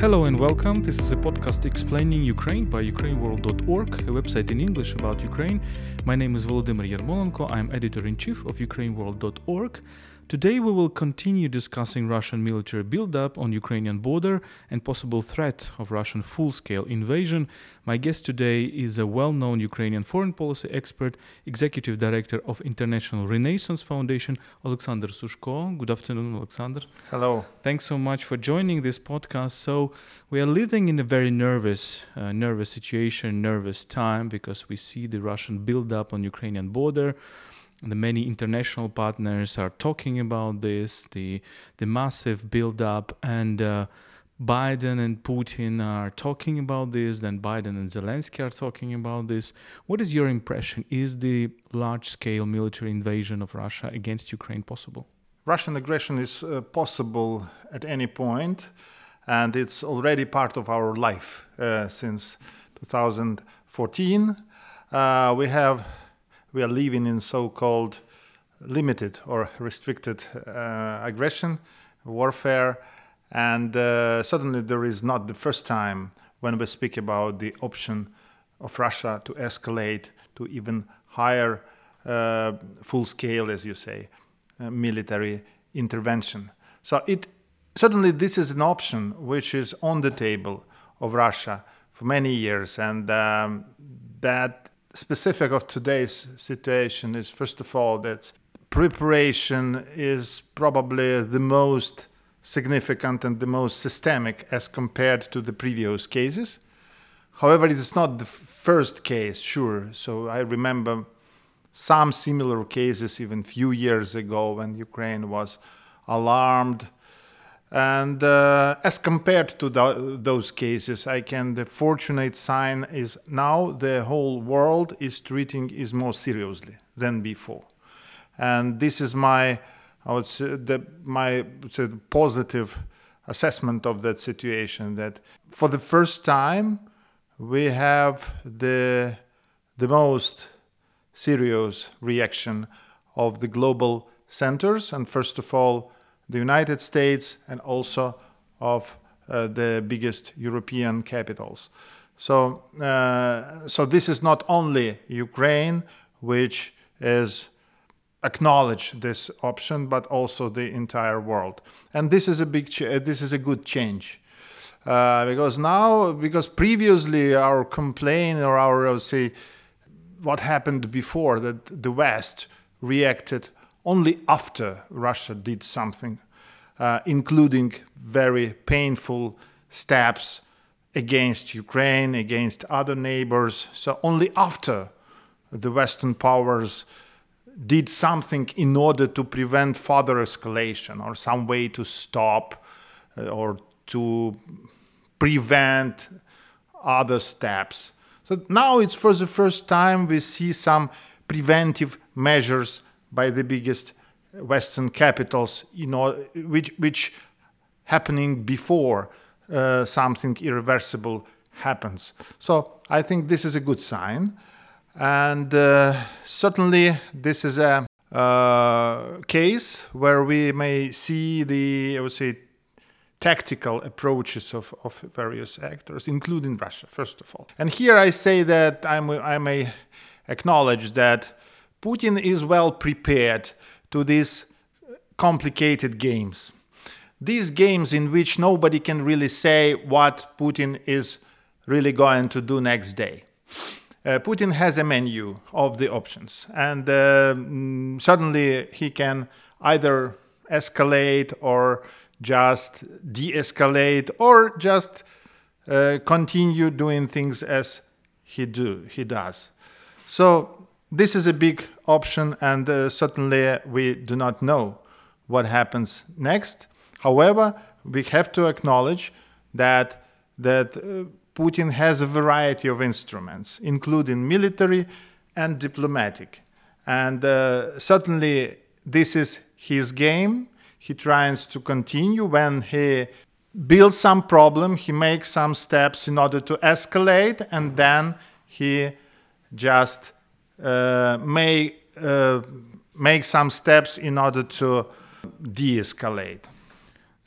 Hello and welcome. This is a podcast explaining Ukraine by ukraineworld.org, a website in English about Ukraine. My name is Volodymyr Yermolenko. I'm editor-in-chief of ukraineworld.org. Today we will continue discussing Russian military buildup on Ukrainian border and possible threat of Russian full-scale invasion. My guest today is a well-known Ukrainian foreign policy expert, executive director of International Renaissance Foundation, Oleksandr Sushko. Good afternoon, Oleksandr. Hello. Thanks so much for joining this podcast. So we are living in a very nervous situation, nervous time, because we see the Russian buildup on Ukrainian border. The many international partners are talking about this, the massive buildup, and Biden and Putin are talking about this, then Biden and Zelensky are talking about this. What is your impression? Is the large-scale military invasion of Russia against Ukraine possible? Russian aggression is possible at any point. And it's already part of our life since 2014. We are living in so-called limited or restricted aggression, warfare. And suddenly there is not the first time when we speak about the option of Russia to escalate to even higher full-scale, as you say, military intervention. So Suddenly, this is an option which is on the table of Russia for many years, and that specific of today's situation is, first of all, that preparation is probably the most significant and the most systemic as compared to the previous cases. However, it is not the first case, sure. So I remember some similar cases even few years ago when Ukraine was alarmed. And as compared to those cases, the fortunate sign is now the whole world is treating it more seriously than before. And this is my positive assessment of that situation, that for the first time we have the most serious reaction of the global centers, and first of all, the United States, and also of the biggest European capitals. So this is not only Ukraine, which is acknowledged this option, but also the entire world. And this is a good change, because previously our complaint or what happened before, that the West reacted only after Russia did something, including very painful steps against Ukraine, against other neighbors. So only after the Western powers did something in order to prevent further escalation or some way to stop or to prevent other steps. So now it's for the first time we see some preventive measures by the biggest Western capitals, which happening before something irreversible happens. So I think this is a good sign, and certainly this is a case where we may see tactical approaches of various actors, including Russia, first of all. And here I say that I may acknowledge that Putin is well prepared to these complicated games. These games in which nobody can really say what Putin is really going to do next day. Putin has a menu of the options, and suddenly he can either escalate or just de-escalate or just continue doing things as he does. So this is a big option, and certainly we do not know what happens next. However, we have to acknowledge that Putin has a variety of instruments, including military and diplomatic. And certainly this is his game. He tries to continue. When he builds some problem, he makes some steps in order to escalate, and then he just may make some steps in order to de-escalate.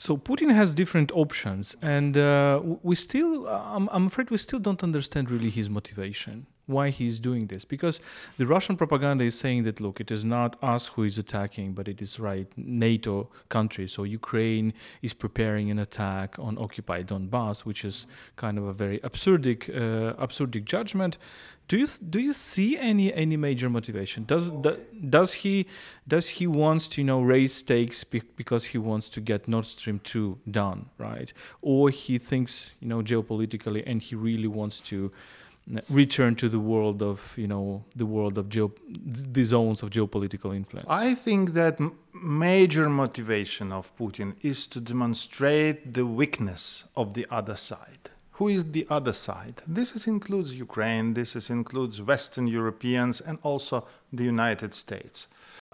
So Putin has different options, and I'm afraid we still don't understand really his motivation, why he is doing this, because the Russian propaganda is saying that, look, it is not us who is attacking, but it is NATO countries. So Ukraine is preparing an attack on occupied Donbass, which is kind of a very absurdic judgment. Do you see any major motivation? Does he wants to raise stakes because he wants to get Nord Stream 2 done, right? Or he thinks geopolitically, and he really wants to return to the world of the zones of geopolitical influence? I think that major motivation of Putin is to demonstrate the weakness of the other side. Who is the other side? This includes Ukraine, this includes Western Europeans, and also the United States.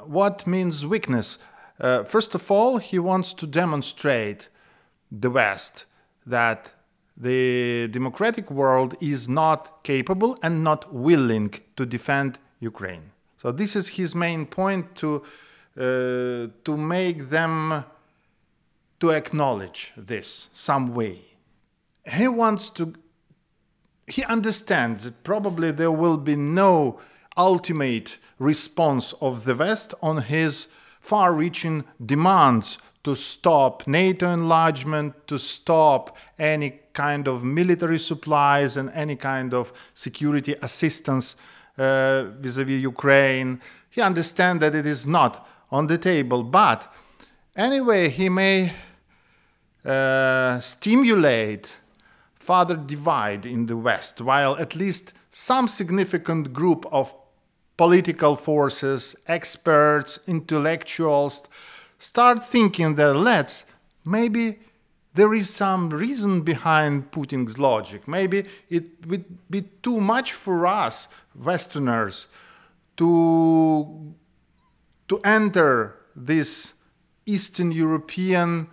What means weakness? First of all, he wants to demonstrate the West that the democratic world is not capable and not willing to defend Ukraine. So this is his main point, to make them to acknowledge this some way. He understands that probably there will be no ultimate response of the West on his far-reaching demands to stop NATO enlargement, to stop any kind of military supplies and any kind of security assistance vis-à-vis Ukraine. He understands that it is not on the table, but anyway, he may stimulate further divide in the West, while at least some significant group of political forces, experts, intellectuals start thinking that maybe there is some reason behind Putin's logic. Maybe it would be too much for us, Westerners, to enter this Eastern European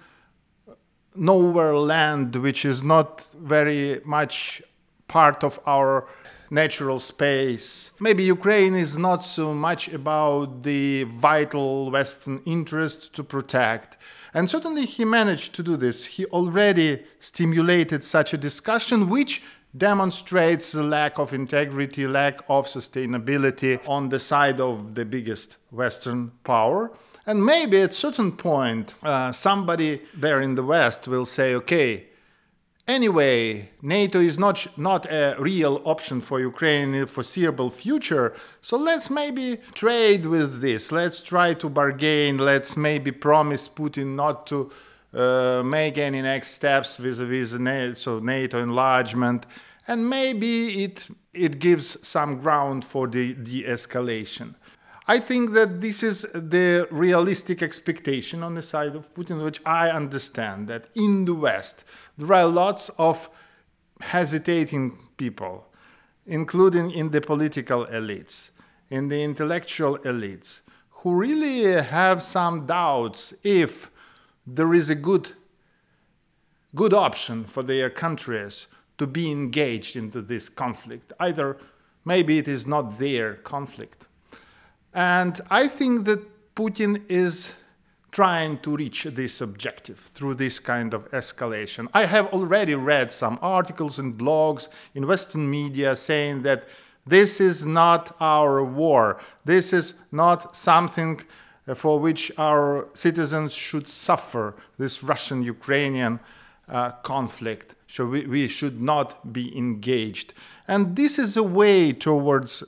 nowhere land, which is not very much part of our natural space. Maybe Ukraine is not so much about the vital Western interests to protect. And certainly he managed to do this. He already stimulated such a discussion, which demonstrates the lack of integrity, lack of sustainability on the side of the biggest Western power. And maybe at a certain point, somebody there in the West will say, okay, anyway, NATO is not a real option for Ukraine in the foreseeable future, so let's maybe trade with this, let's try to bargain, let's maybe promise Putin not to make any next steps vis-a-vis NATO enlargement, and maybe it gives some ground for the de-escalation. I think that this is the realistic expectation on the side of Putin, which I understand, that in the West there are lots of hesitating people, including in the political elites, in the intellectual elites, who really have some doubts if there is a good option for their countries to be engaged into this conflict. Either maybe it is not their conflict. And I think that Putin is trying to reach this objective through this kind of escalation. I have already read some articles and blogs in Western media saying that this is not our war. This is not something for which our citizens should suffer, this Russian-Ukrainian conflict. So we should not be engaged. And this is a way towards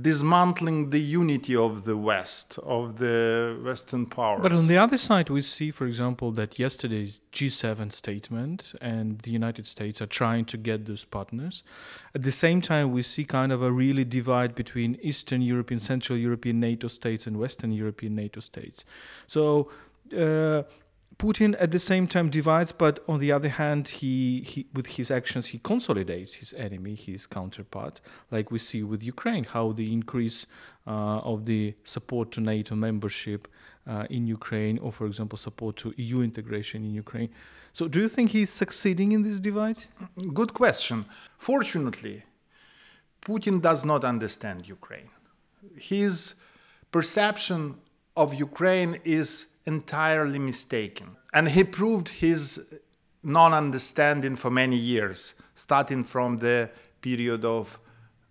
dismantling the unity of the West, of the Western powers. But on the other side, we see, for example, that yesterday's G7 statement and the United States are trying to get those partners. At the same time, we see kind of a really divide between Eastern European, Central European NATO states and Western European NATO states. So Putin at the same time divides, but on the other hand, he with his actions, he consolidates his enemy, his counterpart, like we see with Ukraine, how the increase of the support to NATO membership in Ukraine, or for example, support to EU integration in Ukraine. So do you think he's succeeding in this divide? Good question. Fortunately, Putin does not understand Ukraine. His perception of Ukraine is entirely mistaken. And he proved his non-understanding for many years, starting from the period of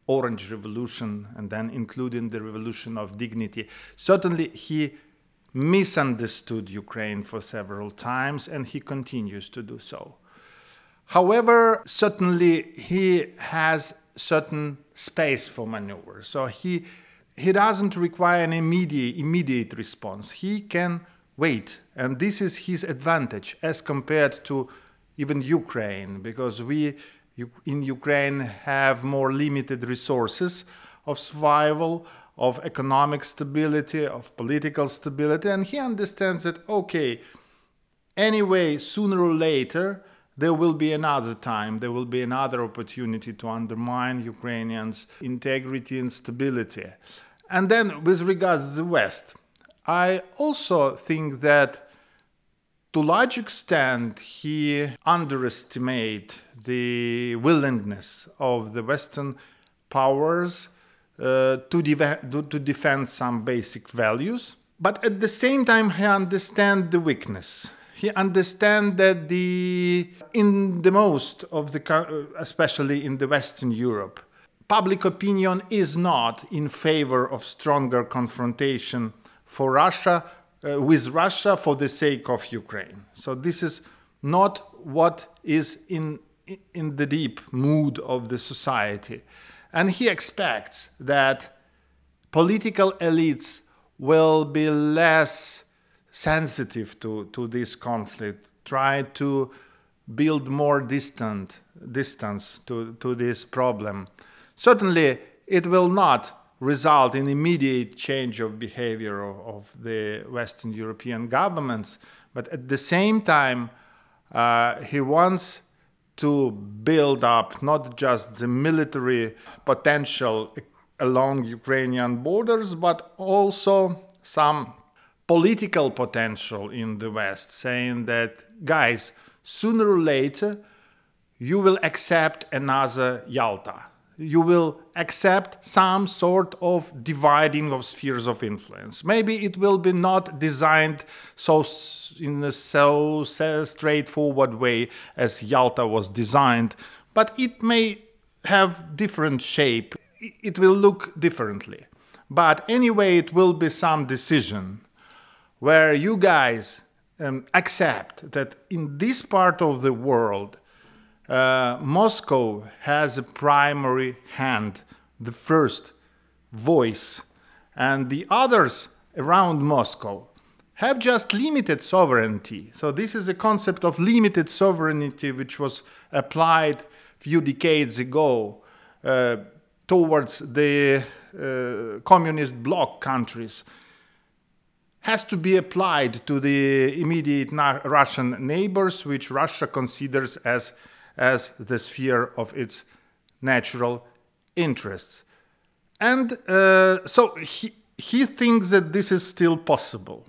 Orange Revolution and then including the Revolution of Dignity. Certainly he misunderstood Ukraine for several times and he continues to do so. However, certainly he has certain space for maneuver. So he doesn't require an immediate response. He can wait. And this is his advantage as compared to even Ukraine, because we in Ukraine have more limited resources of survival, of economic stability, of political stability. And he understands that, okay, anyway, sooner or later, there will be another time, there will be another opportunity to undermine Ukrainians' integrity and stability. And then with regards to the West, I also think that to large extent he underestimates the willingness of the Western powers to defend some basic values. But at the same time, he understands the weakness. He understands that especially in the Western Europe, public opinion is not in favor of stronger confrontation for Russia, with Russia for the sake of Ukraine. So this is not what is in the deep mood of the society. And he expects that political elites will be less sensitive to this conflict, try to build more distance to this problem. Certainly, it will not result in immediate change of behavior of the Western European governments, but at the same time, he wants to build up not just the military potential along Ukrainian borders, but also some political potential in the West, saying that, guys, sooner or later, you will accept another Yalta. You will accept some sort of dividing of spheres of influence. Maybe it will be not designed so straightforward way as Yalta was designed, but it may have different shape. It will look differently. But anyway, it will be some decision where you guys accept that in this part of the world, Moscow has a primary hand, the first voice, and the others around Moscow have just limited sovereignty. So this is a concept of limited sovereignty which was applied few decades ago towards the communist bloc countries. Has to be applied to the immediate Russian neighbors, which Russia considers as the sphere of its natural interests. And so he thinks that this is still possible.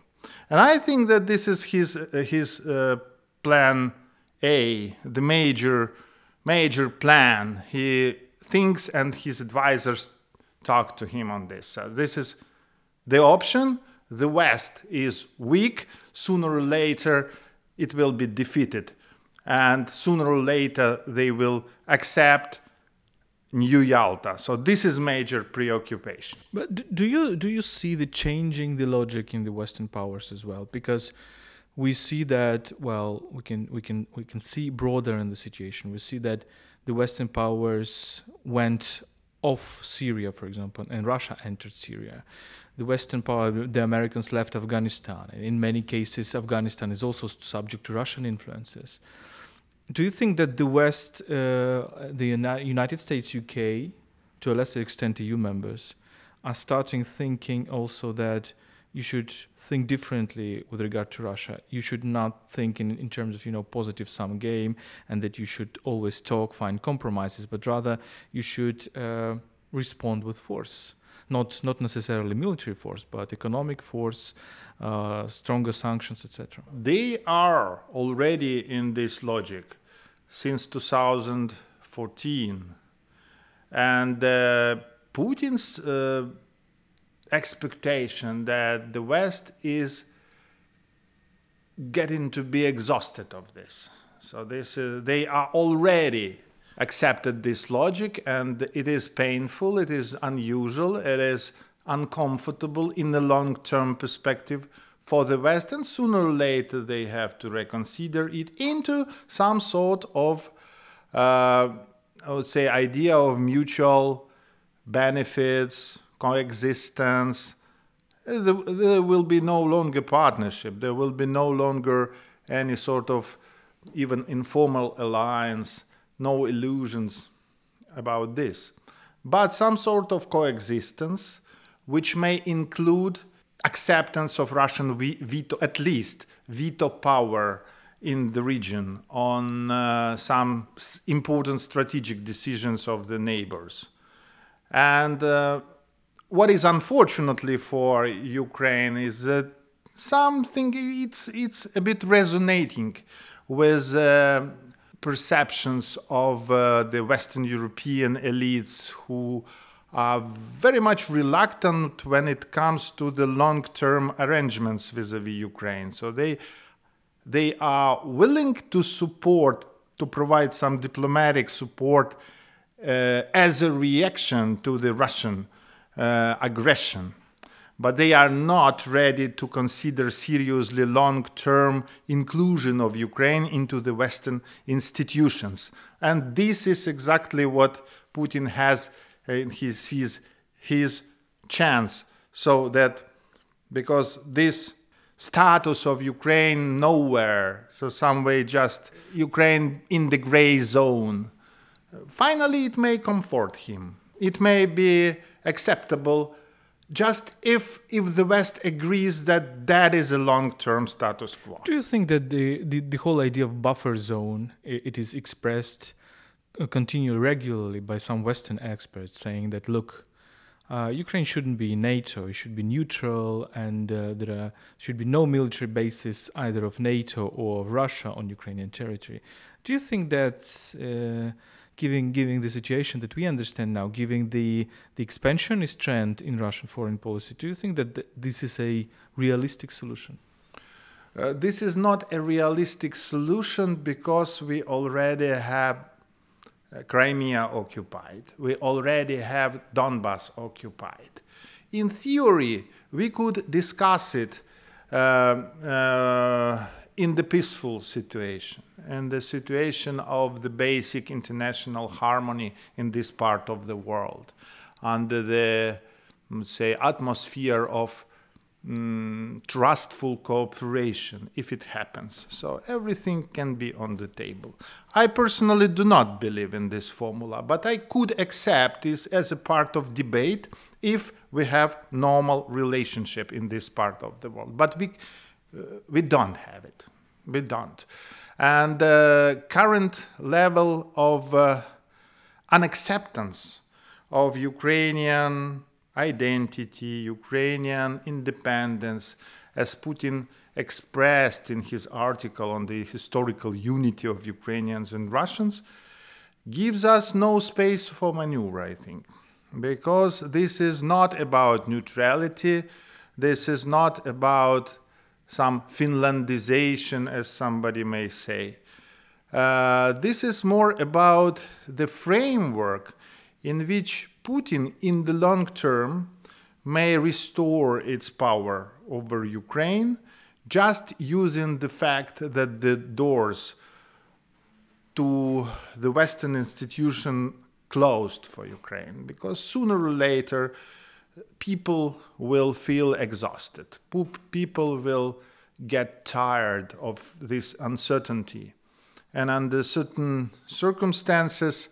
And I think that this is his plan A, the major plan. He thinks and his advisors talk to him on this. So this is the option. The West is weak. Sooner or later, it will be defeated. And sooner or later, they will accept new Yalta. So this is major preoccupation. But do you see the changing the logic in the Western powers as well? Because we see that, well, we can see broader in the situation. We see that the Western powers went off Syria, for example, and Russia entered Syria. The Western power, the Americans left Afghanistan. In many cases, Afghanistan is also subject to Russian influences. Do you think that the West, the United States, UK, to a lesser extent EU members, are starting thinking also that you should think differently with regard to Russia? You should not think in terms of, positive-sum game and that you should always talk, find compromises, but rather you should respond with force. Not necessarily military force, but economic force, stronger sanctions, etc. They are already in this logic since 2014. And Putin's expectation that the West is getting to be exhausted of this. So they are already accepted this logic, and it is painful, it is unusual, it is uncomfortable in the long-term perspective for the West, and sooner or later they have to reconsider it into some sort of, I would say, idea of mutual benefits, coexistence. There will be no longer partnership, there will be no longer any sort of even informal alliance, no illusions about this. But some sort of coexistence, which may include acceptance of Russian veto, at least veto power in the region on some important strategic decisions of the neighbors. And what is unfortunately for Ukraine is that something, it's a bit resonating with perceptions of the Western European elites, who are very much reluctant when it comes to the long-term arrangements vis-à-vis Ukraine. So they are willing to support, to provide some diplomatic support as a reaction to the Russian aggression. But they are not ready to consider seriously long-term inclusion of Ukraine into the Western institutions. And this is exactly what Putin has, and he sees his chance. So that, because this status of Ukraine nowhere, so some way just Ukraine in the gray zone, finally it may comfort him. It may be acceptable just if the West agrees that that is a long-term status quo. Do you think that the whole idea of buffer zone, it is expressed continually regularly by some Western experts saying that, look, Ukraine shouldn't be in NATO, it should be neutral, and there should be no military bases either of NATO or of Russia on Ukrainian territory. Do you think that's... Given the situation that we understand now, given the expansionist trend in Russian foreign policy, do you think that this is a realistic solution? This is not a realistic solution, because we already have Crimea occupied. We already have Donbas occupied. In theory, we could discuss it in the peaceful situation, in the situation of the basic international harmony in this part of the world, under the, say, atmosphere of trustful cooperation, if it happens. So everything can be on the table. I personally do not believe in this formula, but I could accept this as a part of debate if we have normal relationship in this part of the world. But we don't have it. We don't. And the current level of unacceptance of Ukrainian identity, Ukrainian independence, as Putin expressed in his article on the historical unity of Ukrainians and Russians, gives us no space for maneuver, I think. Because this is not about neutrality. This is not about some Finlandization, as somebody may say. This is more about the framework in which Putin, in the long term, may restore its power over Ukraine, just using the fact that the doors to the Western institution closed for Ukraine. Because sooner or later, people will feel exhausted. People will get tired of this uncertainty. And under certain circumstances,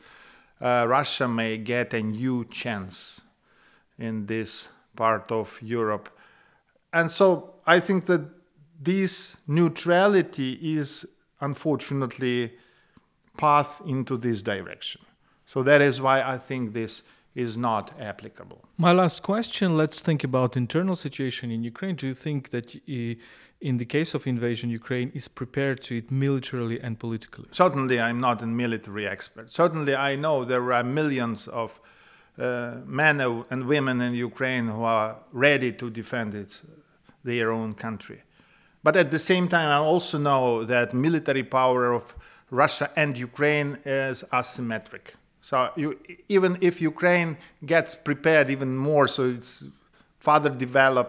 Russia may get a new chance in this part of Europe. And so I think that this neutrality is, unfortunately, path into this direction. So that is why I think this is not applicable. My last question, let's think about internal situation in Ukraine. Do you think that in the case of invasion, Ukraine is prepared to it militarily and politically? Certainly, I'm not a military expert. Certainly, I know there are millions of men and women in Ukraine who are ready to defend their own country. But at the same time, I also know that military power of Russia and Ukraine is asymmetric. So even if Ukraine gets prepared even more, so it's further develop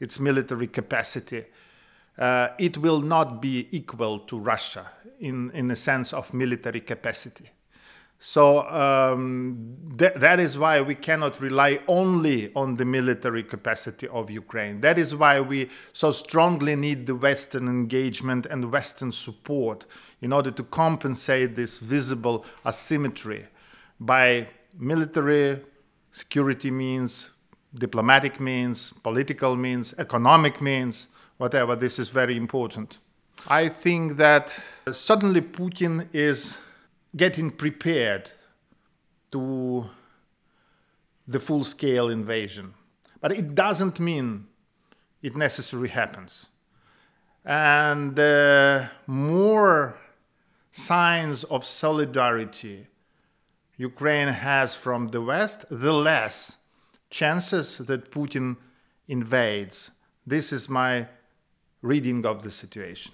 its military capacity, it will not be equal to Russia in the sense of military capacity. So that is why we cannot rely only on the military capacity of Ukraine. That is why we so strongly need the Western engagement and Western support in order to compensate this visible asymmetry by military security means, diplomatic means, political means, economic means, whatever. This is very important. I think that suddenly Putin is getting prepared to the full-scale invasion. But it doesn't mean it necessarily happens. And more signs of solidarity Ukraine has from the West, the less chances that Putin invades. This is my reading of the situation.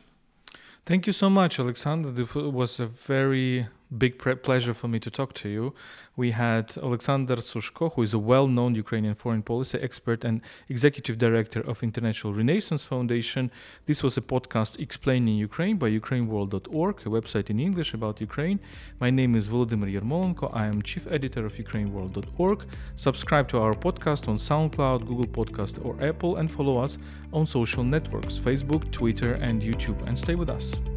Thank you so much, Oleksandr. It was a very big pleasure for me to talk to you. We had Oleksandr Sushko, who is a well-known Ukrainian foreign policy expert and executive director of International Renaissance Foundation. This was a podcast Explaining Ukraine by ukraineworld.org, a website in English about Ukraine. My name is Volodymyr Yermolenko. I am chief editor of ukraineworld.org. Subscribe to our podcast on SoundCloud, Google Podcast, or Apple, and follow us on social networks, Facebook, Twitter, and YouTube. And stay with us.